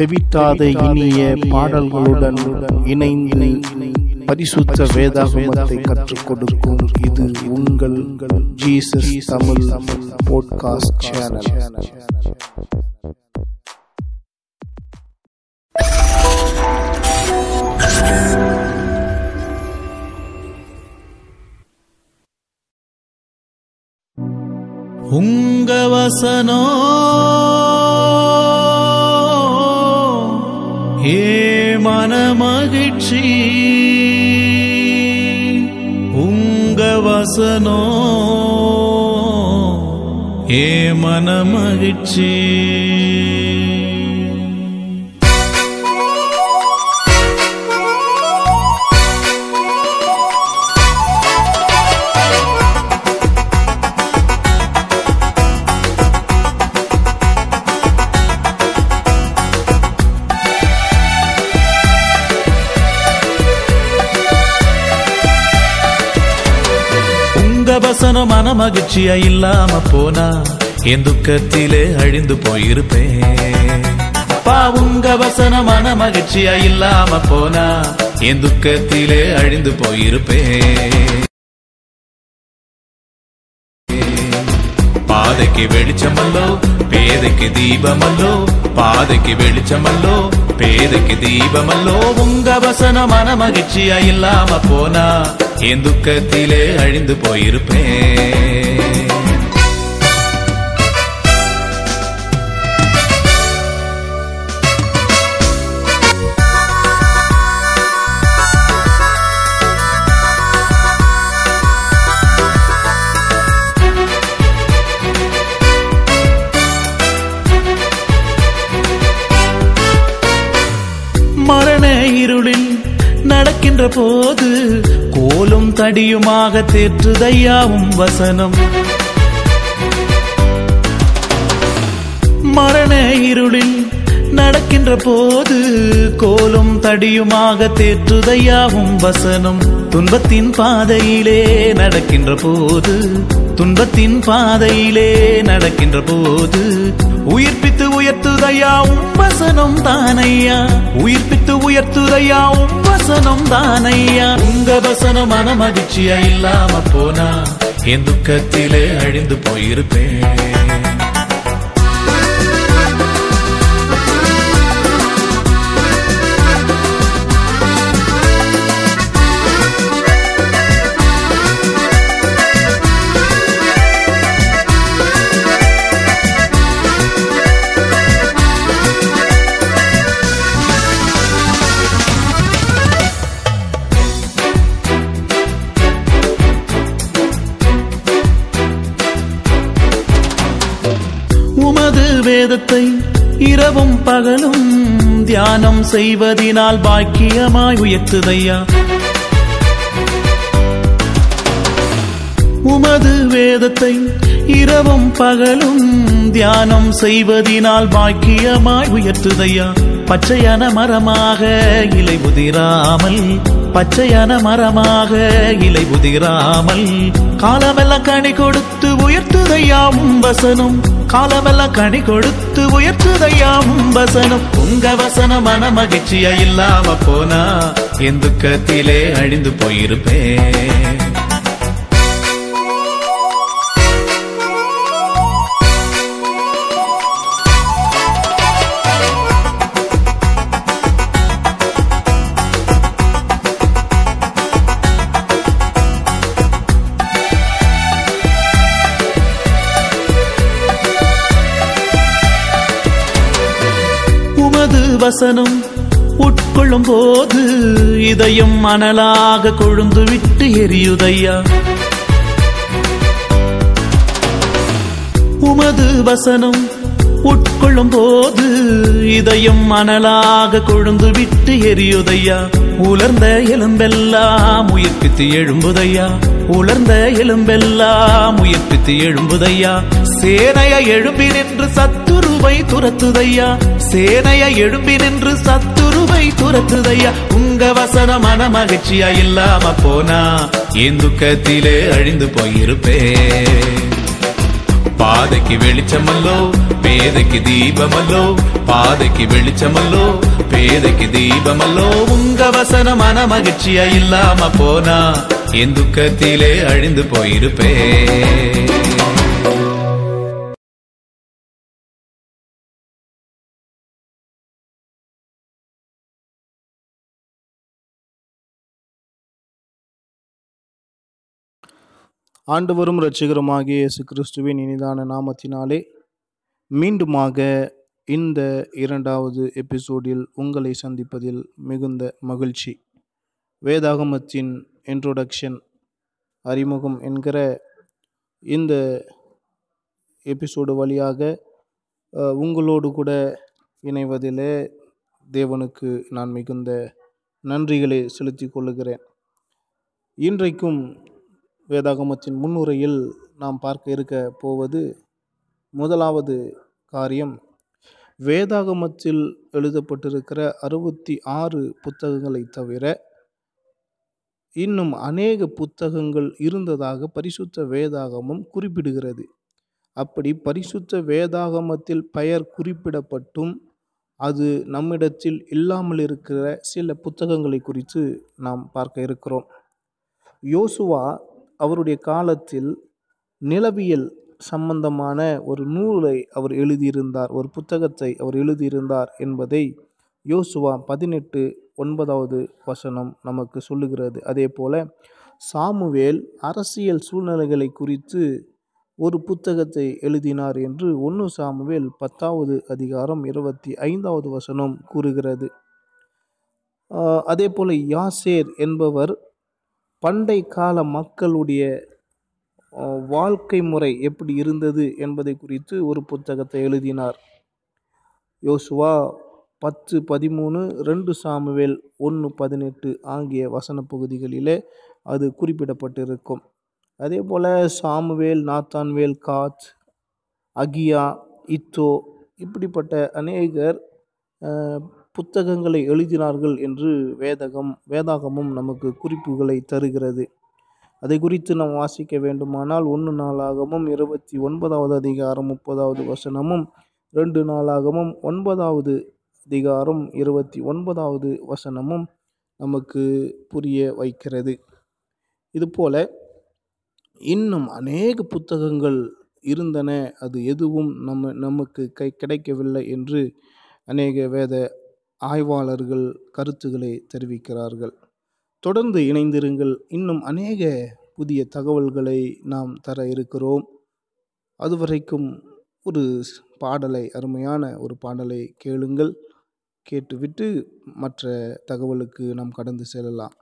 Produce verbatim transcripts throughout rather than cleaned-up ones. தெவிட்டாத இனிய பாடல்களுடன் இணைந்து பரிசுத்த வேதாகமத்தை கற்றுக் கொடுக்கும் இது உங்கள் ஜீசஸ் தமிழ் போட்காஸ்ட் சேனல். உங்க வசனோ ஏ மனமகிழ்ச்சி, உங்க வசனோ ஏ மனமகிழ்ச்சி. வசனம் மன மகிழ்ச்சியா இல்லாம போனா என் துக்கத்திலே அழிந்து போயிருப்பேன். அப்பா உங்க வசனம் மன மகிழ்ச்சியா இல்லாம போனா என் துக்கத்திலே அழிந்து போயிருப்பேன். பாதைக்கு வெளிச்சமல்லோ பேதைக்கு தீபமல்லோ, பாதைக்கு வெளிச்சமல்லோ பேதைக்கு தீபமல்லோ. உங்க வசனம் மன மகிழ்ச்சியா இல்லாம போனா என் துக்கத்திலே அழிந்து போயிருப்பேன். மரண இருளில் நடக்கின்ற போது கோலும் தடியுமாக தேற்றுதையாவும் வசனம். மரண இருளில் நடக்கின்ற போது கோலும் தடியுமாக தேற்றுதையாவும் வசனம். துன்பத்தின் பாதையிலே நடக்கின்ற போது, துன்பத்தின் பாதையிலே நடக்கின்ற போது உயிர்ப்பித்து உயர்த்துதையாவும் வசனம் தானையா, உயிர்ப்பித்து உயர்த்துதையாவும் வசனம் தானையா. உங்க வசனம் மன மகிழ்ச்சியா இல்லாம போனா என் துக்கத்திலே அழிந்து போயிருப்பேன். வேதத்தை இரவும் பகலும் தியானம் செய்வதினால் பாக்கியமாய் உயர்த்துதையா. உமது வேதத்தை இரவும் பகலும் தியானம் செய்வதினால் பாக்கியமாய் உயர்த்துதையா. பச்சையான மரமாக இலை உதிராமல், பச்சையான மரமாக இலை உதிராமல் காலமெல்லாம் கனி கொடுத்து உயர்த்துதையாவும் வசனம், காலமெல்லாம் கனி கொடுத்து உயர்த்துதையாவும் வசனம். உங்க வசனம் மன மகிழ்ச்சியா இல்லாம போனா என் துக்கத்திலே அழிந்து போயிருப்பேன். வசனம் உட்கொள்ளும் போது இதயம் மணலாக கொழுந்து விட்டு எரியுதையா. உமது வசனம் உட்கொள்ளும் போது இதயம் மணலாக கொழுந்து விட்டு எரியுதையா. உலர்ந்த எலும்பெல்லாம் உயிர்ப்பித்து எழும்புதையா, உலர்ந்த எலும்பெல்லாம் உயிர்ப்பித்து எழும்புதையா. சேனைய எழும்பி நின்று சத்துருவை துரத்துதையா, சேனைய எழும்பி நின்று சத்துருவை துரத்துதையா. உங்க வசன மன மகிழ்ச்சியா இல்லாம போனா என் துக்கத்திலே அழிந்து போயிருப்பேன். பாதைக்கு வெளிச்சமல்லோ பேதைக்கு தீபமல்லோ, பாதைக்கு வெளிச்சமல்லோ பேதைக்கு தீபமல்லோ. உங்க வசன மன மகிழ்ச்சியா இல்லாம போனா என் துக்கத்திலே அழிந்து போயிருப்பே. ஆண்டவரும் இரட்சகருமாகிய இயேசு கிறிஸ்துவின் இனிதான நாமத்தினாலே மீண்டுமாக இந்த இரண்டாவது எபிசோடில் உங்களை சந்திப்பதில் மிகுந்த மகிழ்ச்சி. வேதாகமத்தின் இன்ட்ரோடக்ஷன் அறிமுகம் என்கிற இந்த எபிசோடு வழியாக உங்களோடு கூட இணைவதிலே தேவனுக்கு நான் மிகுந்த நன்றிகளை செலுத்தி கொள்ளுகிறேன். இன்றைக்கும் வேதாகமத்தின் முன்னுரையில் நாம் பார்க்க இருக்க போவது முதலாவது காரியம், வேதாகமத்தில் எழுதப்பட்டிருக்கிற அறுபத்தி ஆறு புத்தகங்களை தவிர இன்னும் அநேக புத்தகங்கள் இருந்ததாக பரிசுத்த வேதாகமம் குறிப்பிடுகிறது. அப்படி பரிசுத்த வேதாகமத்தில் பெயர் குறிப்பிடப்பட்டும் அது நம்மிடத்தில் இல்லாமல் இருக்கிற சில புத்தகங்களை குறித்து நாம் பார்க்க இருக்கிறோம். யோசுவா அவருடைய காலத்தில் நிலவியல் சம்பந்தமான ஒரு நூலை அவர் எழுதியிருந்தார், ஒரு புத்தகத்தை அவர் எழுதியிருந்தார் என்பதை யோசுவா பதினெட்டு ஒன்பதாவது வசனம் நமக்கு சொல்லுகிறது. அதே போல சாமுவேல் அரசியல் சூழ்நிலைகளை குறித்து ஒரு புத்தகத்தை எழுதினார் என்று ஒன்று சாமுவேல் பத்தாவது அதிகாரம் இருபத்தி ஐந்தாவது வசனம் கூறுகிறது. அதே போல யாசேர் என்பவர் பண்டை கால மக்களுடைய வாழ்க்கை முறை எப்படி இருந்தது என்பதை குறித்து ஒரு புத்தகத்தை எழுதினார். யோசுவா பத்து பதிமூணு, ரெண்டு சாமுவேல் ஒன்று பதினெட்டு ஆகிய வசன பகுதிகளிலே அது குறிப்பிடப்பட்டிருக்கும். அதே போல் சாமுவேல், நாத்தான்வேல், காத், அகியா, இத்தோ இப்படிப்பட்ட அநேகர் புத்தகங்களை எழுதினார்கள் என்று வேதகம் வேதாகமும் நமக்கு குறிப்புகளை தருகிறது. அதை குறித்து நாம் வாசிக்க வேண்டுமானால் ஒன்று நாளாகமும் இருபத்தி ஒன்பதாவது அதிகாரம் முப்பதாவது வசனமும், ரெண்டு நாளாகமும் ஒன்பதாவது அதிகாரம் இருபத்தி ஒன்பதாவது வசனமும் நமக்கு புரிய வைக்கிறது. இதுபோல இன்னும் அநேக புத்தகங்கள் இருந்தன, அது எதுவும் நம்ம நமக்கு கை கிடைக்கவில்லை என்று அநேக வேத ஆய்வாளர்கள் கருத்துக்களை தெரிவிக்கிறார்கள். தொடர்ந்து இணைந்திருங்கள், இன்னும் அநேக புதிய தகவல்களை நாம் தர இருக்கிறோம். அதுவரைக்கும் ஒரு பாடலை, அருமையான ஒரு பாடலை கேளுங்கள். கேட்டுவிட்டு மற்ற தகவலுக்கு நாம் கடந்து செல்லலாம்.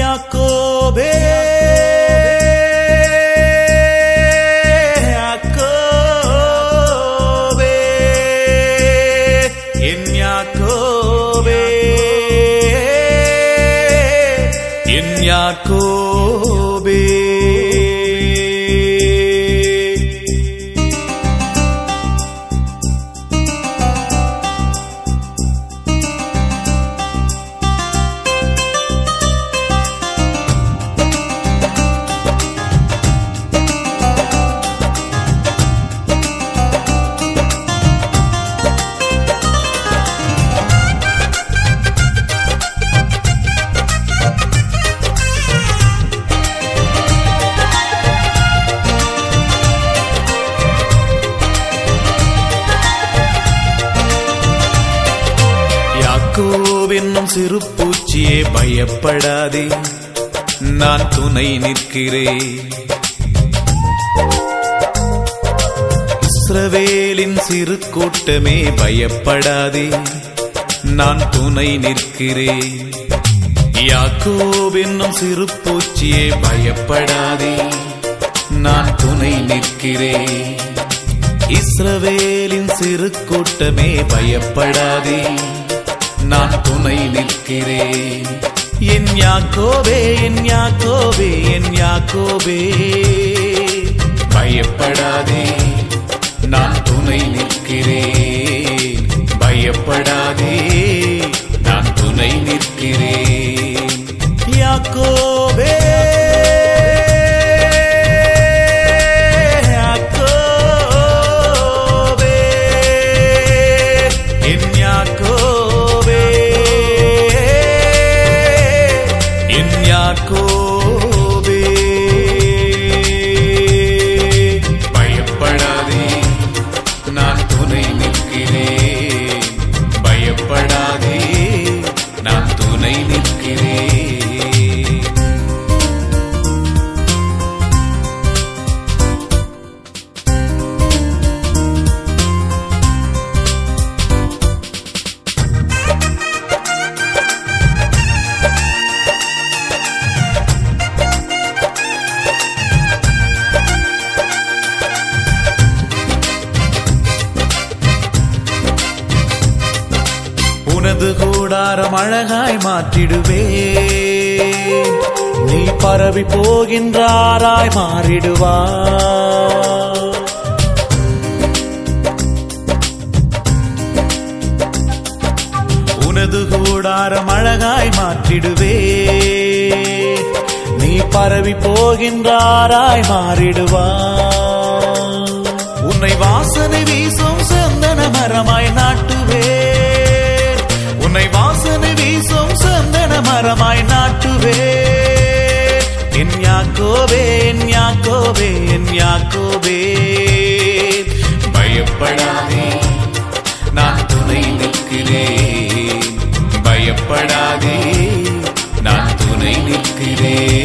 யாக்கோபே யாக்கோபே, சிறு பூச்சியே பயப்படாதே, நான் துணை நிற்கிறேன். இஸ்ரவேலின் சிறு கூட்டமே பயப்படாதே, நான் துணை நிற்கிறேன். யாக்கோப் என்னும் சிறு பூச்சியே பயப்படாதே, நான் துணை நிற்கிறேன். இஸ்ரவேலின் சிறு கூட்டமே பயப்படாதே, நான் துணை நிற்கிறேன். என் யாக்கோபே, என் யாக்கோபே, என் யாக்கோபே, பயப்படாதே, நான் துணை நிற்கிறேன். பயப்படாதே, நான் துணை நிற்கிறேன். உனது கூடாரம் அழகாய் மாற்றிடுவே, நீ பரவி போகின்றாராய் மாறிடுவா. உனது கூடாரம் அழகாய் மாற்றிடுவே, நீ பரவி போகின்றாராய் மாறிடுவா. உன்னை வாசனை வீசும் சந்தன மரமாய் நாட்டுவே, வாசனை வீசும் சந்தன மரமாய் நாட்டுவே. என் யாக்கோவே என் யாக்கோவே என் யாக்கோவே, பயப்படாதே நான் துணை நிற்கிறேன். பயப்படாதே நான் துணை நிற்கிறேன்.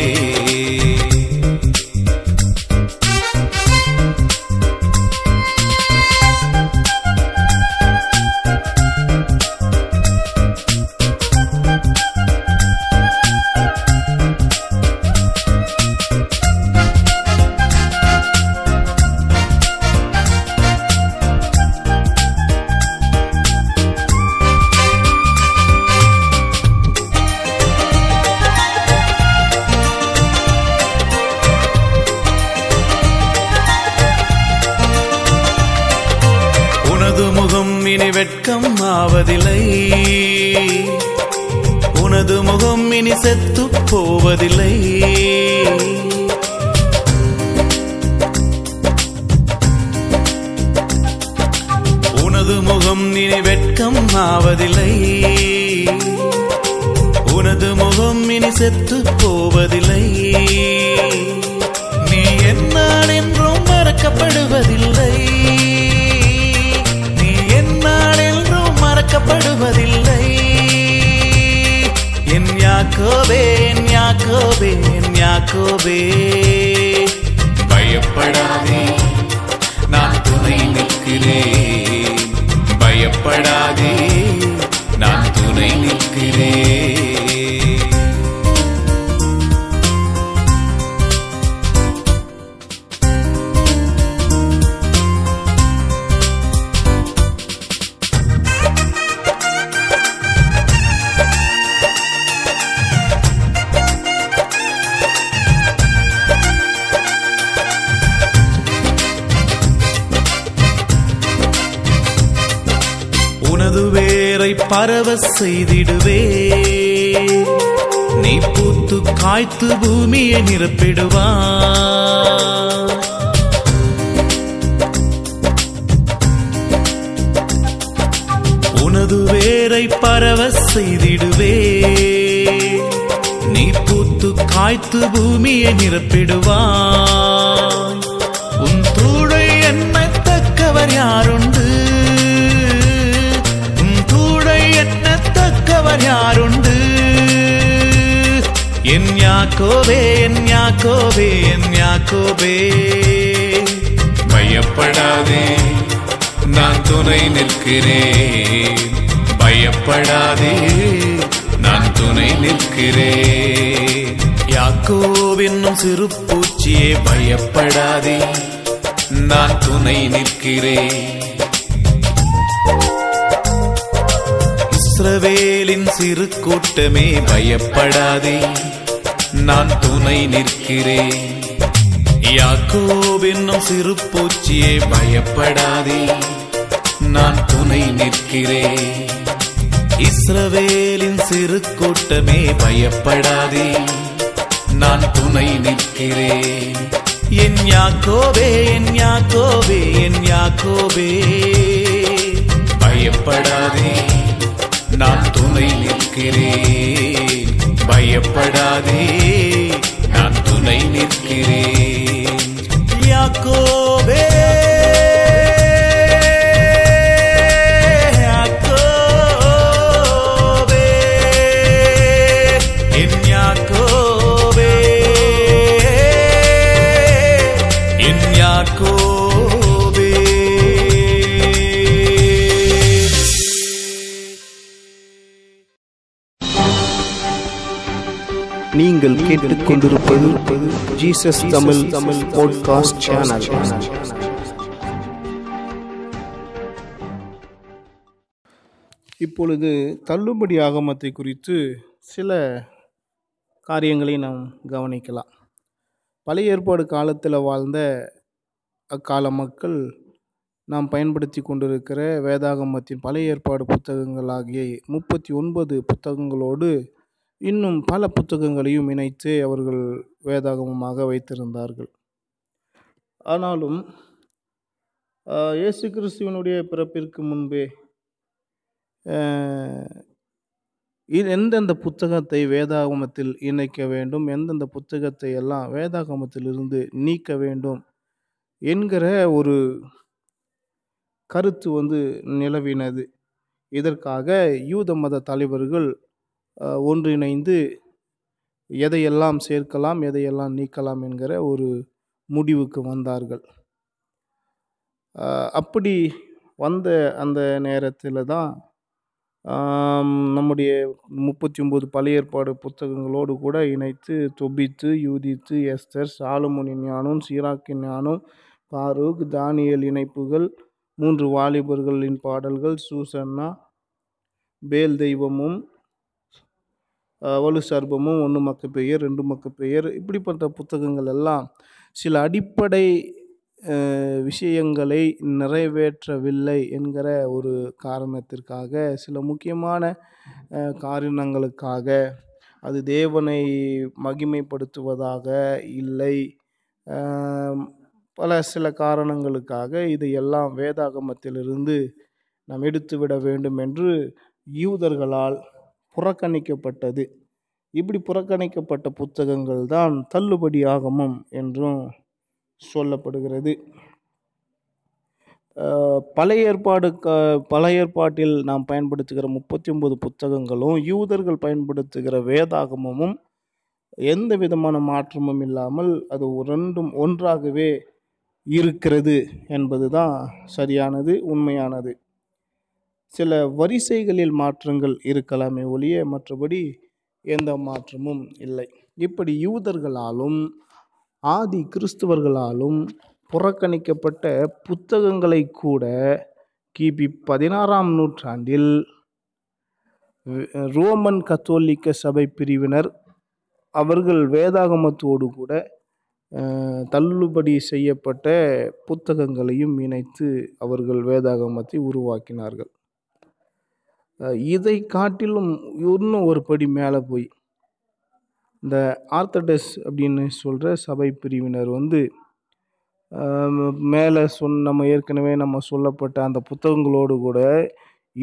இனி வெட்கம் ஆவதில்லை, உனது முகம் இனி செத்து போவதில்லை. உனது முகம் இனி வெட்கம் ஆவதில்லை, உனது முகம் இனி செத்து போவதில்லை. நீ என்னால் என்றும் மறக்கப்படுவதில்லை, மறக்கப்படுவதில்லை. என் யாக்கோவே என் யாக்கோவே என் யாக்கோவே, பயப்படாதே நான் துணை நிற்கிறேன். பயப்படாதே நான் துணை நிற்கிறேன். பரவ செய்திடுவே, நீ பூத்து காய்த்து பூமியை நிரப்பிடுவா. உனது வேரை பரவ செய்திடுவே, நீ பூத்து காய்த்து பூமியை நிரப்பிடுவா. உன் தூளை என்னை தக்கவர் யாருண்டு, யாருண்டு. என் யாக்கோவே என் யாக்கோவே என் யாக்கோவே, பயப்படாதே நான் துணை நிற்கிறேன். பயப்படாதே நான் துணை நிற்கிறேன். யாக்கோவென்னும் சிறு பூச்சியே பயப்படாதே, நான் துணை நிற்கிறேன். இஸ்ரவேலின் சிறு கூட்டமே பயப்படாதே, நான் துணை நிற்கிறேன். யாக்கோபென்னும் சிறு பூச்சியே பயப்படாதே, நான் துணை நிற்கிறேன். இஸ்ரவேலின் சிறு கூட்டமே பயப்படாதே, நான் துணை நிற்கிறேன். என் யாக்கோபே, என் யாக்கோபே, என் யாக்கோபே, பயப்படாதே, நான் துணை நிற்கிறேன். பயப்படாதே, நான் துணை நிற்கிறேன். யாக்கோபே, நீங்கள் கேட்டுக்கொண்டிருப்பது Jesus Tamil Tamil podcast channel. இப்பொழுது தள்ளுபடி ஆகமத்தை குறித்து சில காரியங்களை நாம் கவனிக்கலாம். பழைய ஏற்பாடு காலத்தில் வாழ்ந்த அக்கால மக்கள் நாம் பயன்படுத்தி கொண்டிருக்கிற வேதாகமத்தின் பழைய ஏற்பாடு புத்தகங்களாகிய முப்பத்தி ஒன்பது புத்தகங்களோடு இன்னும் பல புத்தகங்களையும் இணைத்து அவர்கள் வேதாகமமாக வைத்திருந்தார்கள். ஆனாலும் இயேசு கிறிஸ்துவனுடைய பிறப்பிற்கு முன்பே எந்தெந்த புத்தகத்தை வேதாகமத்தில் இணைக்க வேண்டும், எந்தெந்த புத்தகத்தை எல்லாம் வேதாகமத்திலிருந்து நீக்க வேண்டும் என்கிற ஒரு கருத்து வந்து நிலவினது. இதற்காக யூத மத தலைவர்கள் ஒன்றிணைந்து எதையெல்லாம் சேர்க்கலாம், எதையெல்லாம் நீக்கலாம் என்கிற ஒரு முடிவுக்கு வந்தார்கள். அப்படி வந்த அந்த நேரத்தில் தான் நம்முடைய முப்பத்தி ஒம்பது பழைய ஏற்பாடு புத்தகங்களோடு கூட இணைத்து தொபித்து, யூதித்து, எஸ்தர், சாலமோனின் ஞானம், சீராக்கின் ஞானம், பாரூக், தானியல் இணைப்புகள், மூன்று வாலிபர்களின் பாடல்கள், சூசன்னா, பேல் தெய்வமும் வலு சர்பமும், ஒன்று மக்கப்பெயர், ரெண்டு மக்கப்பெயர், இப்படிப்பட்ட புத்தகங்கள் எல்லாம் சில அடிப்படை விஷயங்களை நிறைவேற்றவில்லை என்கிற ஒரு காரணத்திற்காக, சில முக்கியமான காரணங்களுக்காக, அது தேவனை மகிமைப்படுத்துவதாக இல்லை, பல சில காரணங்களுக்காக இதையெல்லாம் வேதாகமத்திலிருந்து நாம் எடுத்துவிட வேண்டும் என்று யூதர்களால் புறக்கணிக்கப்பட்டது. இப்படி புறக்கணிக்கப்பட்ட புத்தகங்கள் தான் தள்ளுபடி ஆகமம் என்றும் சொல்லப்படுகிறது. பழைய ஏற்பாடு பழைய ஏற்பாட்டில் நாம் பயன்படுத்துகிற முப்பத்தி ஒன்பது புத்தகங்களும் யூதர்கள் பயன்படுத்துகிற வேதாகமமும் எந்த விதமான மாற்றமும் இல்லாமல் அது ரெண்டும் ஒன்றாகவே இருக்கிறது என்பது தான் சரியானது, உண்மையானது. சில வரிசைகளில் மாற்றங்கள் இருக்கலாமே ஒழிய மற்றபடி எந்த மாற்றமும் இல்லை. இப்படி யூதர்களாலும் ஆதி கிறிஸ்துவர்களாலும் புறக்கணிக்கப்பட்ட புத்தகங்களை கூட கிபி பதினாறாம் நூற்றாண்டில் ரோமன் கத்தோலிக்க சபை பிரிவினர் அவர்கள் வேதாகமத்தோடு கூட தள்ளுபடி செய்யப்பட்ட புத்தகங்களையும் இணைத்து அவர்கள் வேதாகமத்தை உருவாக்கினார்கள். இதை காட்டிலும் இன்னும் ஒரு படி மேலே போய் இந்த ஆர்த்தடாக்ஸ் அப்படின்னு சொல்கிற சபை பிரிவினர் வந்து மேலே சொன்ன நம்ம ஏற்கனவே நம்ம சொல்லப்பட்ட அந்த புத்தகங்களோடு கூட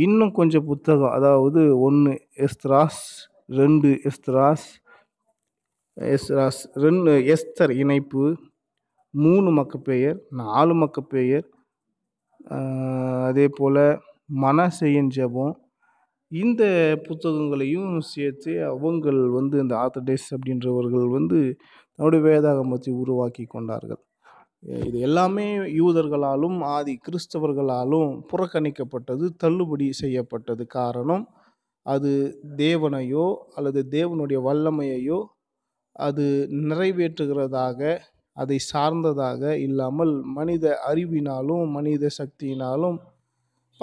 இன்னும் கொஞ்சம் புத்தகம், அதாவது ஒன்று எஸ்தராஸ், ரெண்டு எஸ்தராஸ் எஸ்தராஸ் ரெண்டு எஸ்தர் இணைப்பு, மூணு மக்கப்பெயர், நாலு மக்கப்பெயர், அதே போல் மனசெயின் ஜெபம், இந்த புத்தகங்களையும் சேர்த்து அவங்கள் வந்து இந்த ஆர்த்தடாக்ஸ் அப்படின்றவர்கள் வந்து தன்னுடைய வேதாகமத்தை உருவாக்கி கொண்டார்கள். இது எல்லாமே யூதர்களாலும் ஆதி கிறிஸ்தவர்களாலும் புறக்கணிக்கப்பட்டது, தள்ளுபடி செய்யப்பட்டது. காரணம், அது தேவனையோ அல்லது தேவனுடைய வல்லமையையோ அது நிறைவேற்றுகிறதாக, அதை சார்ந்ததாக இல்லாமல் மனித அறிவினாலும் மனித சக்தியினாலும்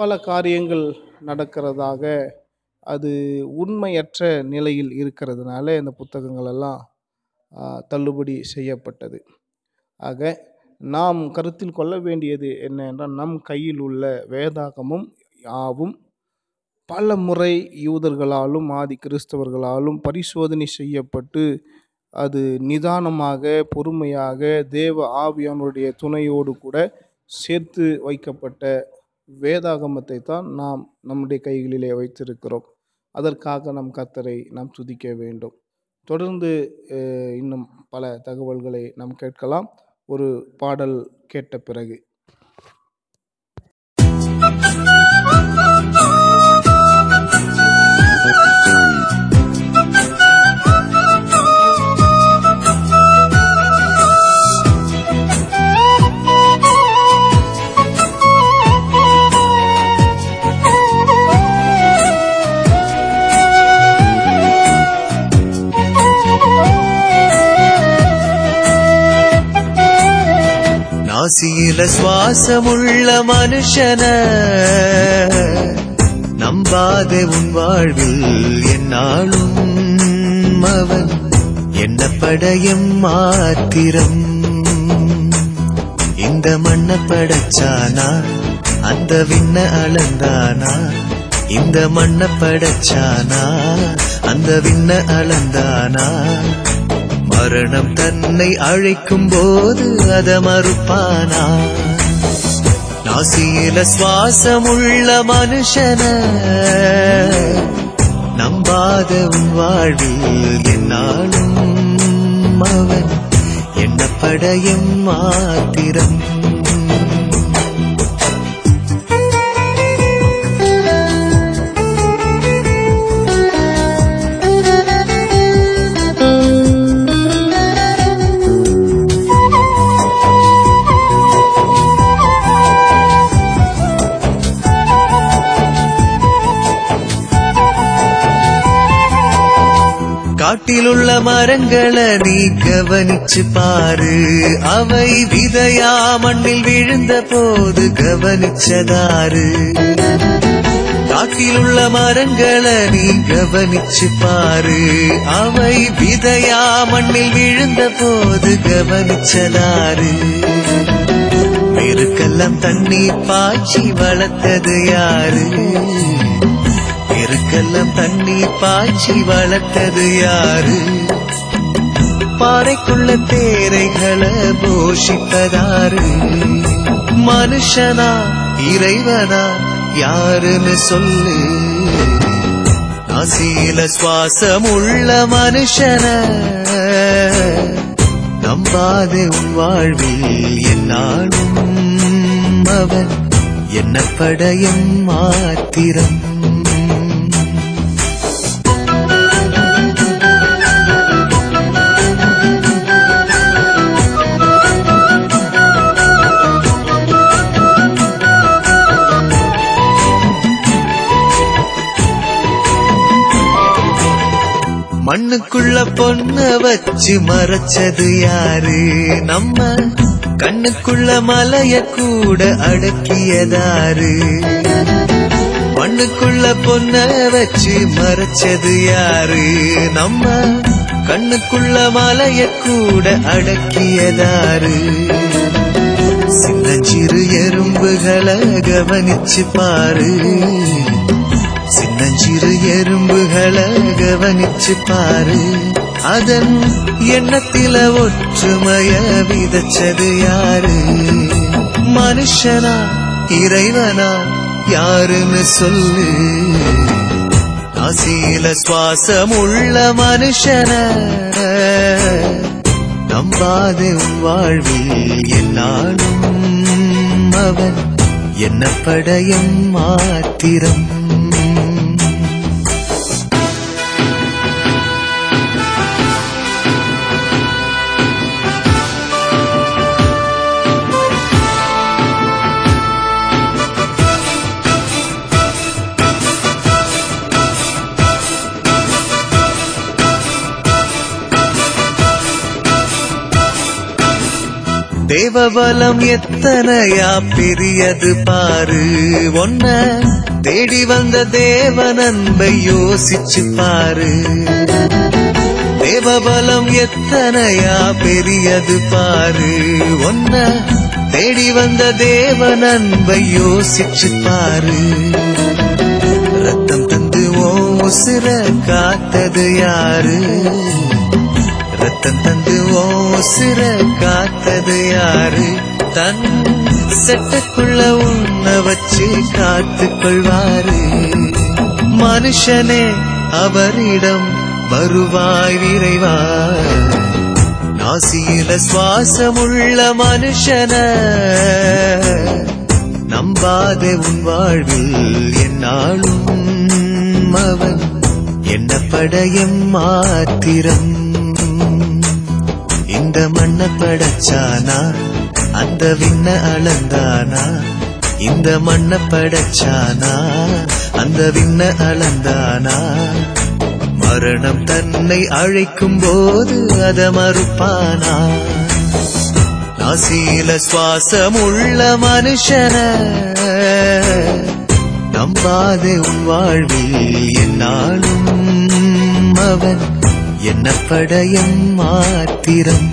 பல காரியங்கள் நடக்கிறதாக, அது உண்மையற்ற நிலையில் இருக்கிறதுனால இந்த புத்தகங்களெல்லாம் தள்ளுபடி செய்யப்பட்டது. ஆக நாம் கருத்தில் கொள்ள வேண்டியது என்ன என்றால், நம் கையில் உள்ள வேதாகமும் யாவும் பல முறை யூதர்களாலும் ஆதி கிறிஸ்தவர்களாலும் பரிசோதனை செய்யப்பட்டு அது நிதானமாக பொறுமையாக தேவ ஆவியானுடைய துணையோடு கூட சேர்த்து வைக்கப்பட்ட வேதாகமத்தை தான் நாம் நம்முடைய கைகளிலே வைத்திருக்கிறோம். அதற்காக நாம் கர்த்தரை நாம் துதிக்க வேண்டும். தொடர்ந்து இன்னும் பல தகவல்களை நாம் கேட்கலாம் ஒரு பாடல் கேட்ட பிறகு. நாசியில சுவாசமுள்ள மனுஷன நம்பாத உன் வாழ்வில் என்னாலும் அவன் என்ன படையம் மாத்திரம். இந்த மண்ண படைச்சானா அந்த விண்ண அளந்தானா, இந்த மண்ண படைச்சானா அந்த விண்ண அளந்தானா. மரணம் தன்னை அழைக்கும் போது அத மறுப்பானா? நாசியில சுவாசமுள்ள மனுஷன நம்பாத உன் வாழ்வில் என்னாலும் அவன் என்ன படையும் மாத்திரம். காட்டிலுள்ள மரங்களை நீ கவனிச்சு பாரு, அவை விதையா மண்ணில் விழுந்த போது கவனிச்சதாரு. காட்டிலுள்ள மரங்களை நீ கவனிச்சு பாரு, அவை விதையா மண்ணில் விழுந்த போது கவனிச்சதாரு. பெருக்கெல்லாம் தண்ணி பாய்ச்சி வளர்த்தது யாரு, இருக்கெல்லாம் தண்ணி பாய்ச்சி வளர்த்தது யாரு. பாறைக்குள்ள தேரைகளை போஷிப்பதாரு, மனுஷனா இறைவனா யாருன்னு சொல்லு. நாசியில சுவாசம் உள்ள மனுஷன நம்பாதே உன் வாழ்வில் என்னாலும் அவன் என்ன படையும் மாத்திரம். மண்ணுக்குள்ள பொண்ண வச்சு மறைச்சது யாரு, நம்ம கண்ணுக்குள்ள மலைய கூட அடக்கியதாரு. மண்ணுக்குள்ள பொண்ண வச்சு மறைச்சது யாரு, நம்ம கண்ணுக்குள்ள மலைய கூட அடக்கியதாரு. சின்னஞ்சிறு எறும்புகளை கவனிச்சு பாரு, சின்னஞ்சிறு எறும்புகளை கவனிச்சு பாரு. அதன் எண்ணத்தில ஒற்றுமைய விதைச்சது யாரு, மனுஷனா இறைவனா யாருன்னு சொல்லு. நாசியில சுவாசம் உள்ள மனுஷன நம்பாதே உன் வாழ்வில் என்னாலும் அவன் என்ன படையும் மாத்திரம். தேவபலம் எத்தனையா பெரியது பாரு, ஒன்ன தேடி வந்த தேவன் அன்பை யோசிச்சு பாரு. தேவபலம் எத்தனையா பெரியது பாரு, ஒன்ன தேடி வந்த தேவன் அன்பை யோசிச்சு பாரு. ரத்தம் தந்து ஓ உசுர காத்தது யாரு, தன் தந்து ஓசிர காத்தது யாரு? தன் செட்டக்குள்ள உன்னை வச்சு காத்துக்கொள்வாரு. மனுஷனே அவரிடம் வருவாய் விரைவா. நாசியில சுவாசமுள்ள மனுஷன நம்பாதே உன் வாழ்வில் என்னாலும் அவன் என்ன படையும் மாத்திரம். இந்த மண்ணை படைச்சானா அந்த விண்ணை அளந்தானா? இந்த மண்ணை படைச்சானா அந்த விண்ணை அளந்தானா? மரணம் தன்னை அழைக்கும் போது அத மறுப்பானா? நாசியில சுவாசம் உள்ள மனுஷன நம்பாதே உன் வாழ்வில் என்னாலும் அவன் என்ன படையும் மாத்திரம்.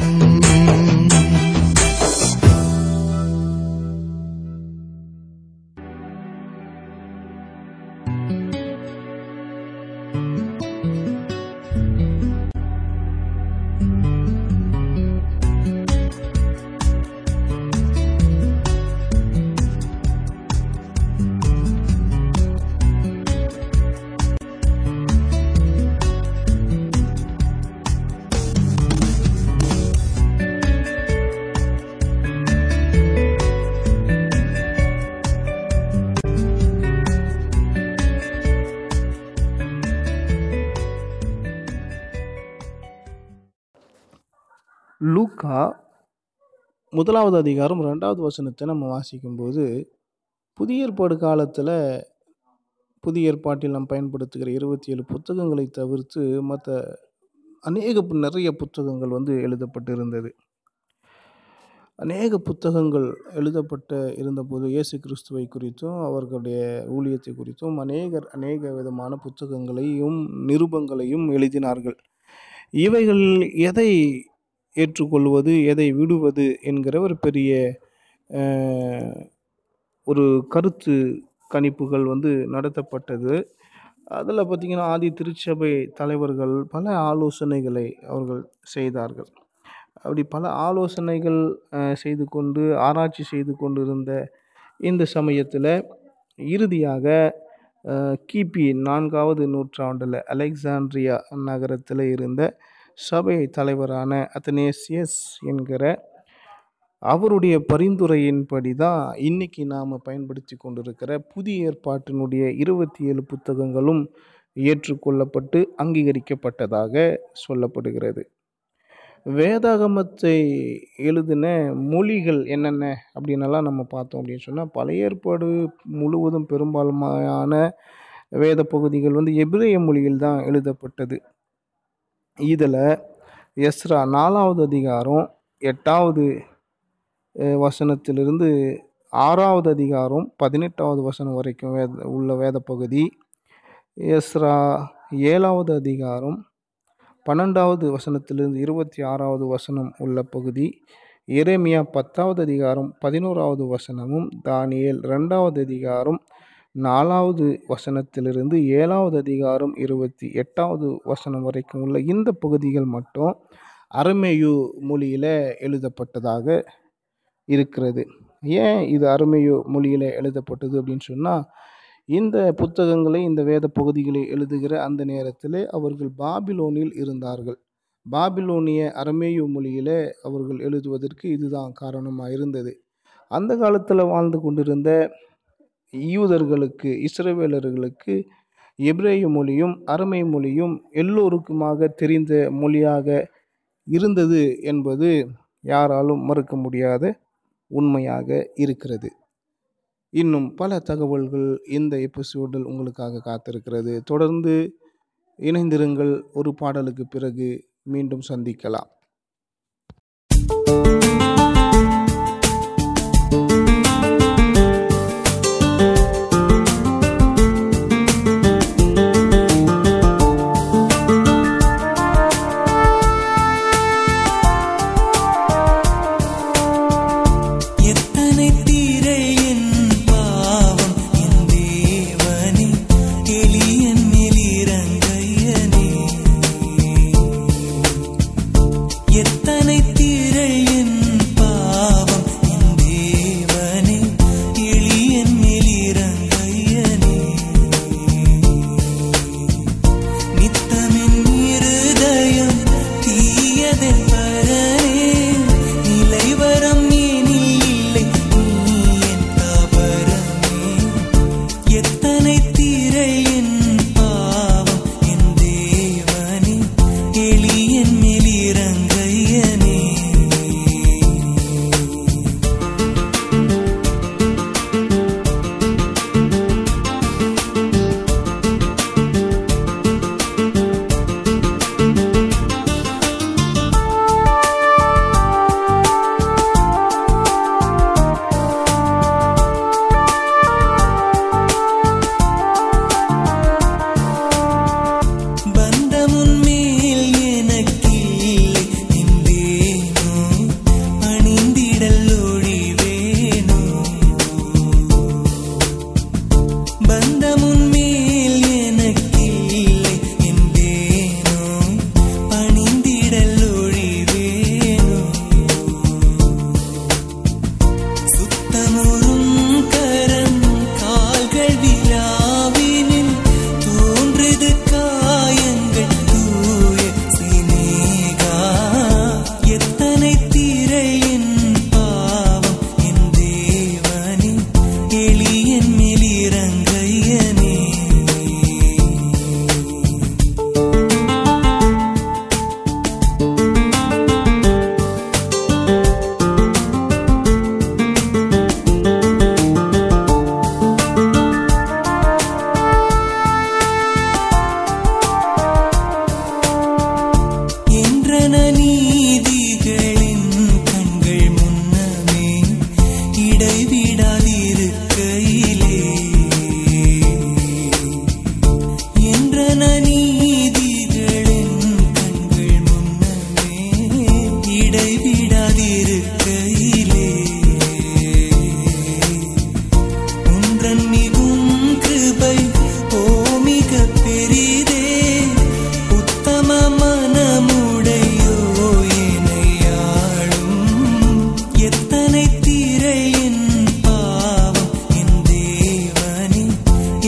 லூக்கா முதலாவது அதிகாரம் ரெண்டாவது வசனத்தை நம்ம வாசிக்கும்போது, புதிய ஏற்பாடு காலத்தில் புதிய ஏற்பாட்டில் நாம் பயன்படுத்துகிற இருபத்தி ஏழு புத்தகங்களை தவிர்த்து மற்ற அநேக நிறைய புத்தகங்கள் வந்து எழுதப்பட்டிருந்தது. அநேக புத்தகங்கள் எழுதப்பட்டு இருந்தபோது இயேசு கிறிஸ்துவை குறித்தும் அவர்களுடைய ஊழியத்தை குறித்தும் அநேகர் அநேக விதமான புத்தகங்களையும் நிருபங்களையும் எழுதினார்கள். இவைகள் எதை ஏற்றுக்கொள்வது எதை விடுவது என்கிற ஒரு பெரிய ஒரு கருத்து கணிப்புகள் வந்து நடத்தப்பட்டது. அதில் பார்த்திங்கன்னா ஆதி திருச்சபை தலைவர்கள் பல ஆலோசனைகளை அவர்கள் செய்தார்கள். அப்படி பல ஆலோசனைகள் செய்து கொண்டு ஆராய்ச்சி செய்து கொண்டு இருந்த இந்த சமயத்தில் இறுதியாக கிபி நான்காவது நூற்றாண்டில் அலெக்சாண்ட்ரியா நகரத்தில் இருந்த சபை தலைவரான அத்தனேசியஸ் என்கிற அவருடைய பரிந்துரையின்படி தான் இன்றைக்கி நாம் பயன்படுத்தி கொண்டிருக்கிற புதிய ஏற்பாட்டினுடைய இருபத்தி ஏழு புத்தகங்களும் ஏற்றுக்கொள்ளப்பட்டு அங்கீகரிக்கப்பட்டதாக சொல்லப்படுகிறது. வேதாகமத்தை எழுதின மொழிகள் என்னென்ன அப்படின்னலாம் நம்ம பார்த்தோம். அப்படின்னு சொன்னால் பழைய ஏற்பாடு முழுவதும் பெரும்பாலுமான வேத பகுதிகள் வந்து எபிரேய மொழியில் தான் எழுதப்பட்டது. இதில் எஸ்ரா நாலாவது அதிகாரம் எட்டாவது வசனத்திலிருந்து ஆறாவது அதிகாரம் பதினெட்டாவது வசனம் வரைக்கும் வேத உள்ள வேத பகுதி, எஸ்ரா ஏழாவது அதிகாரம் பன்னெண்டாவது வசனத்திலிருந்து இருபத்தி ஆறாவது வசனம் உள்ள பகுதி, எரேமியா பத்தாவது அதிகாரம் பதினோராவது வசனமும், தானியேல் ரெண்டாவது அதிகாரம் நாலாவது வசனத்திலிருந்து ஏழாவது அதிகாரம் இருபத்தி எட்டாவது வசனம் வரைக்கும் உள்ள இந்த பகுதிகள் மட்டும் அரமேயு மொழியில் எழுதப்பட்டதாக இருக்கிறது. ஏன் இது அரமேயு மொழியில் எழுதப்பட்டது அப்படின்னு சொன்னால், இந்த புத்தகங்களை இந்த வேத பகுதிகளை எழுதுகிற அந்த நேரத்தில் அவர்கள் பாபிலோனில் இருந்தார்கள். பாபிலோனிய அரமேயு மொழியில் அவர்கள் எழுதுவதற்கு இதுதான் காரணமாக இருந்தது. அந்த காலத்தில் வாழ்ந்து கொண்டிருந்த யூதர்களுக்கு இஸ்ரவேலர்களுக்கு எபிரேய மொழியும் அரமை மொழியும் எல்லோருக்குமாக தெரிந்த மொழியாக இருந்தது என்பது யாராலும் மறுக்க முடியாத உண்மையாக இருக்கிறது. இன்னும் பல தகவல்கள் இந்த எபிசோடில் உங்களுக்காக காத்திருக்கிறது. தொடர்ந்து இணைந்திருங்கள். ஒரு பாடலுக்கு பிறகு மீண்டும் சந்திக்கலாம். இருக்கையிலே உன்றன் மிகும் கிருபை ஓ மிக பெரிதே, உத்தம மனமுடையோ என்னை ஆளும், எத்தனை திரை என் பாவம் என் தேவனே,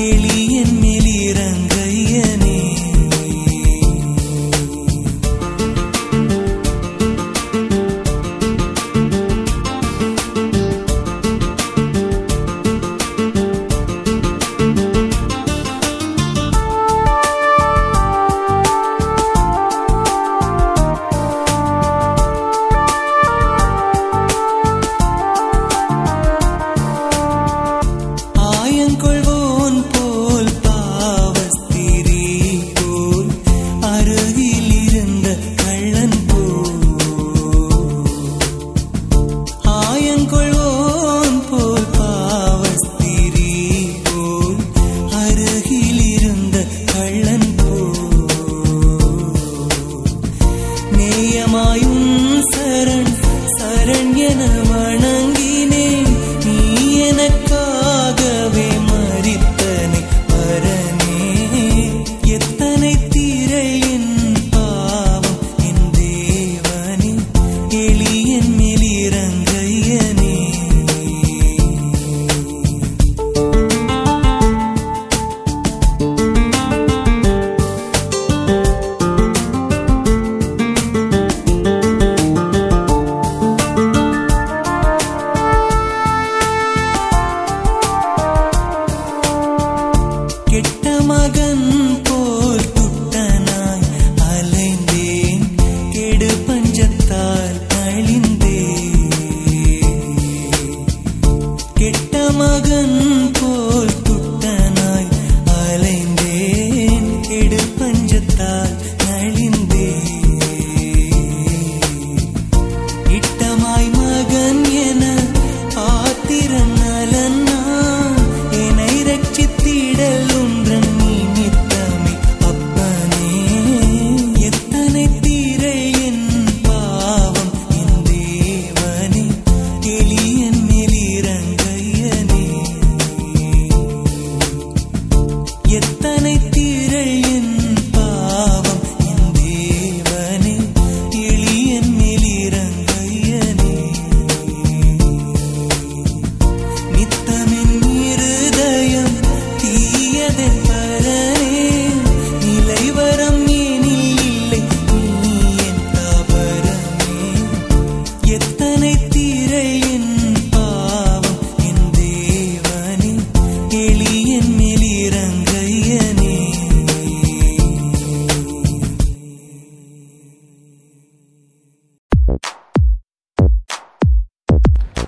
எளியன் மேல் இறங்கையனே.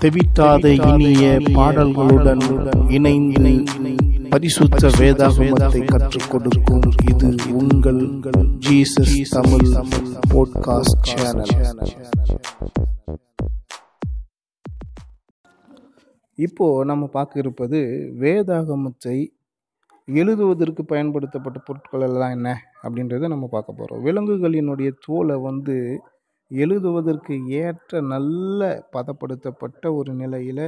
தெவிட்டாத இனிய பாடல்களுடன் இணைந்து பரிசுத்த வேதாகமத்தை கற்றுக் கொடுக்கும் இது உங்கள் ஜீசஸ் தமிழ் பாட்காஸ்ட் சேனல். இப்போ நம்ம பார்க்க இருப்பது வேதாகமத்தை எழுதுவதற்கு பயன்படுத்தப்பட்ட பொருட்கள் எல்லாம் என்ன அப்படின்றத நம்ம பார்க்க போகிறோம். விலங்குகளினுடைய தோலை வந்து எழுதுவதற்கு ஏற்ற நல்ல பதப்படுத்தப்பட்ட ஒரு நிலையில்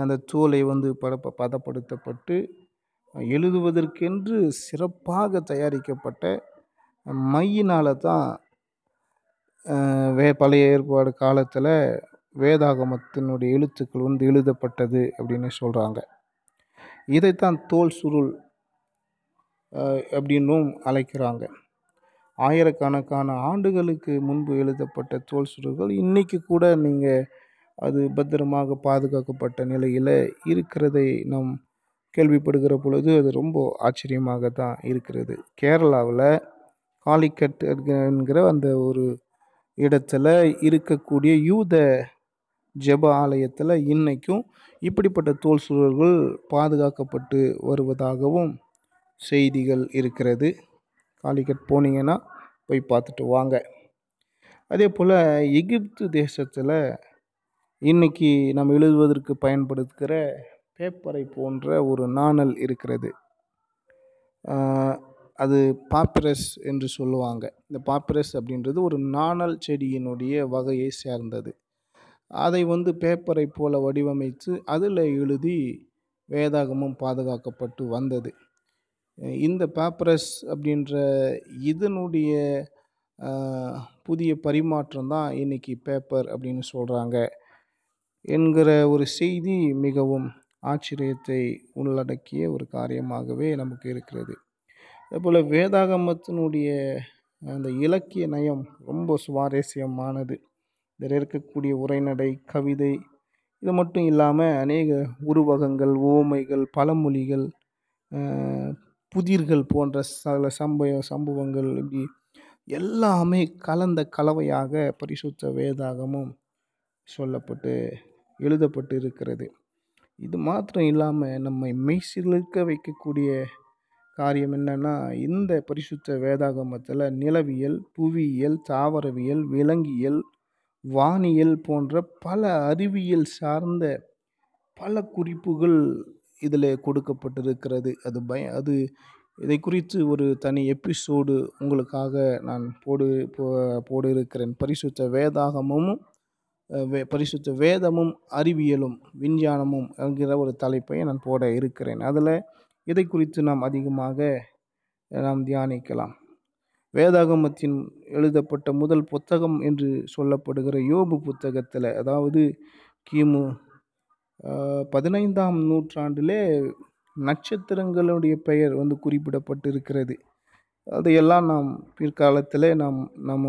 அந்த தோலை வந்து பதப்ப பதப்படுத்தப்பட்டு எழுதுவதற்கென்று சிறப்பாக தயாரிக்கப்பட்ட மையினால் தான் வே பழைய ஏற்பாடு காலத்தில் வேதாகமத்தினுடைய எழுத்துக்கள் வந்து எழுதப்பட்டது அப்படின்னு சொல்கிறாங்க. இதைத்தான் தோல் சுருள் அப்படின்னும் அழைக்கிறாங்க. ஆயிரக்கணக்கான ஆண்டுகளுக்கு முன்பு எழுதப்பட்ட தோல் சுருள்கள் இன்றைக்கி கூட நீங்கள் அது பத்திரமாக பாதுகாக்கப்பட்ட நிலையில் இருக்கிறதை நாம் கேள்விப்படுகிற பொழுது அது ரொம்ப ஆச்சரியமாக தான் இருக்கிறது. கேரளாவில் காலிக்கட் என்கிற அந்த ஒரு இடத்துல இருக்கக்கூடிய யூத ஜெப ஆலயத்தில் இன்றைக்கும் இப்படிப்பட்ட தோல் சுருள்கள் பாதுகாக்கப்பட்டு வருவதாகவும் செய்திகள் இருக்கிறது. காலிக்கட் போனீங்கன்னா போய் பார்த்துட்டு வாங்க. அதே போல் எகிப்து தேசத்தில் இன்றைக்கி நம்ம எழுதுவதற்கு பயன்படுத்துகிற பேப்பரை போன்ற ஒரு நாணல் இருக்கிறது. அது பாப்பிரஸ் என்று சொல்லுவாங்க. இந்த பாப்பிரஸ் அப்படின்றது ஒரு நாணல் செடியினுடைய வகையை சேர்ந்தது. அதை வந்து பேப்பரை போல வடிவமைத்து அதில் எழுதி வேதாகமும் பாதுகாக்கப்பட்டு வந்தது. இந்த பேப்பரஸ் அப்படின்ற இதனுடைய புதிய பரிமாற்றம் தான் இன்றைக்கி பேப்பர் அப்படின்னு சொல்கிறாங்க என்கிற ஒரு செய்தி மிகவும் ஆச்சரியத்தை உள்ளடக்கிய ஒரு காரியமாகவே நமக்கு இருக்கிறது. அதுபோல் வேதாகமத்தினுடைய அந்த இலக்கிய நயம் ரொம்ப சுவாரஸ்யமானது. இதில் இருக்கக்கூடிய உரைநடை, கவிதை, இது மட்டும் இல்லாமல் அநேக உருவகங்கள், ஓமைகள், பழமொழிகள், புதிர்கள் போன்ற சில சம்பவ சம்பவங்கள் இப்படி எல்லாமே கலந்த கலவையாக பரிசுத்த வேதாகமும் சொல்லப்பட்டு எழுதப்பட்டு இருக்கிறது. இது மாத்திரம் இல்லாமல் நம்மை மெய்சிலிருக்க வைக்கக்கூடிய காரியம் என்னென்னா, இந்த பரிசுத்த வேதாகமத்தில் நிலவியல், புவியியல், தாவரவியல், விலங்கியல், வானியல் போன்ற பல அறிவியல் சார்ந்த பல குறிப்புகள் இதில் கொடுக்கப்பட்டிருக்கிறது. அது பய அது இதை குறித்து ஒரு தனி எபிசோடு உங்களுக்காக நான் போடு போ போட இருக்கிறேன். பரிசுத்த வேதாகமும் வே பரிசுத்த வேதமும் அறிவியலும் விஞ்ஞானமும் என்கிற ஒரு தலைப்பை நான் போட இருக்கிறேன். அதில் இதை குறித்து நாம் அதிகமாக நாம் தியானிக்கலாம். வேதாகமத்தின் எழுதப்பட்ட முதல் புத்தகம் என்று சொல்லப்படுகிற யோபு புத்தகத்தில், அதாவது கிமு பதினைந்தாம் நூற்றாண்டிலே நட்சத்திரங்களுடைய பெயர் வந்து குறிப்பிடப்பட்டிருக்கிறது. அதையெல்லாம் நாம் பிற்காலத்தில் நாம் நம்ம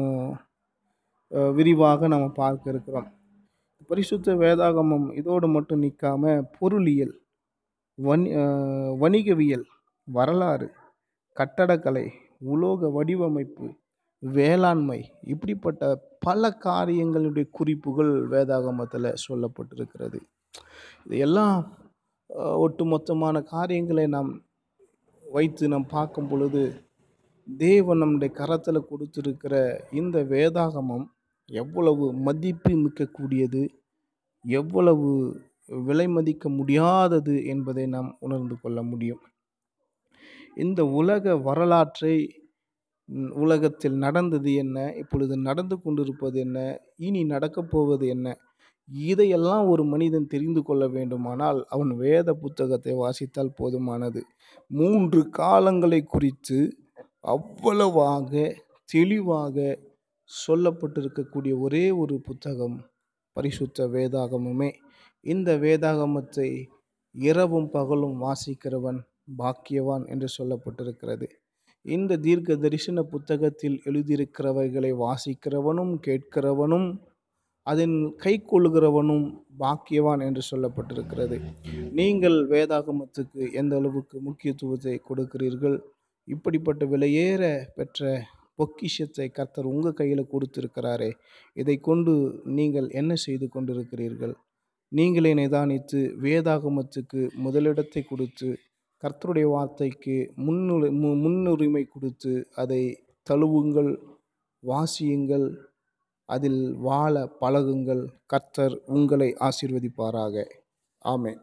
விரிவாக நாம் பார்க்க இருக்கிறோம். பரிசுத்த வேதாகமம் இதோடு மட்டும் நிற்காமல் பொருளியல், வணி வணிகவியல், வரலாறு, கட்டடக்கலை, உலோக வடிவமைப்பு, வேளாண்மை, இப்படிப்பட்ட பல காரியங்களுடைய குறிப்புகள் வேதாகமத்தில் சொல்லப்பட்டிருக்கிறது. இது எல்லாம் ஒட்டுமொத்தமான காரியங்களை நாம் வைத்து நாம் பார்க்கும் பொழுது தேவன் நம்முடைய கரத்தில் கொடுத்திருக்கிற இந்த வேதாகமம் எவ்வளவு மதிப்பு மிக்கக்கூடியது, எவ்வளவு விலை மதிக்க முடியாதது என்பதை நாம் உணர்ந்து கொள்ள முடியும். இந்த உலக வரலாற்றை, உலகத்தில் நடந்தது என்ன, இப்பொழுது நடந்து கொண்டிருப்பது என்ன, இனி நடக்கப் போவது என்ன, இதையெல்லாம் ஒரு மனிதன் தெரிந்து கொள்ள வேண்டுமானால் அவன் வேத புத்தகத்தை வாசித்தால் போதுமானது. மூன்று காலங்களை குறித்து அவ்வளவாக தெளிவாக சொல்லப்பட்டிருக்கக்கூடிய ஒரே ஒரு புத்தகம் பரிசுத்த வேதாகமுமே. இந்த வேதாகமத்தை இரவும் பகலும் வாசிக்கிறவன் பாக்கியவான் என்று சொல்லப்பட்டிருக்கிறது. இந்த தீர்க்க தரிசன புத்தகத்தில் எழுதியிருக்கிறவைகளை வாசிக்கிறவனும் கேட்கிறவனும் அதன் கை கொள்கிறவனும் பாக்கியவான் என்று சொல்லப்பட்டிருக்கிறது. நீங்கள் வேதாகமத்துக்கு எந்த அளவுக்கு முக்கியத்துவத்தை கொடுக்கிறீர்கள்? இப்படிப்பட்ட விலையேற பெற்ற பொக்கிஷத்தை கர்த்தர் உங்கள் கையில் கொடுத்திருக்கிறாரே, இதை கொண்டு நீங்கள் என்ன செய்து கொண்டிருக்கிறீர்கள்? நீங்களே நிதானித்து வேதாகமத்துக்கு முதலிடத்தை கொடுத்து கர்த்தருடைய வார்த்தைக்கு முன்னுரி முன்னுரிமை கொடுத்து அதை தழுவுங்கள், வாசியுங்கள், அதில் வாழ பழகுங்கள். கர்த்தர் உங்களை ஆசீர்வதிப்பாராக. ஆமென்.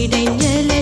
இடைஞ்சலே.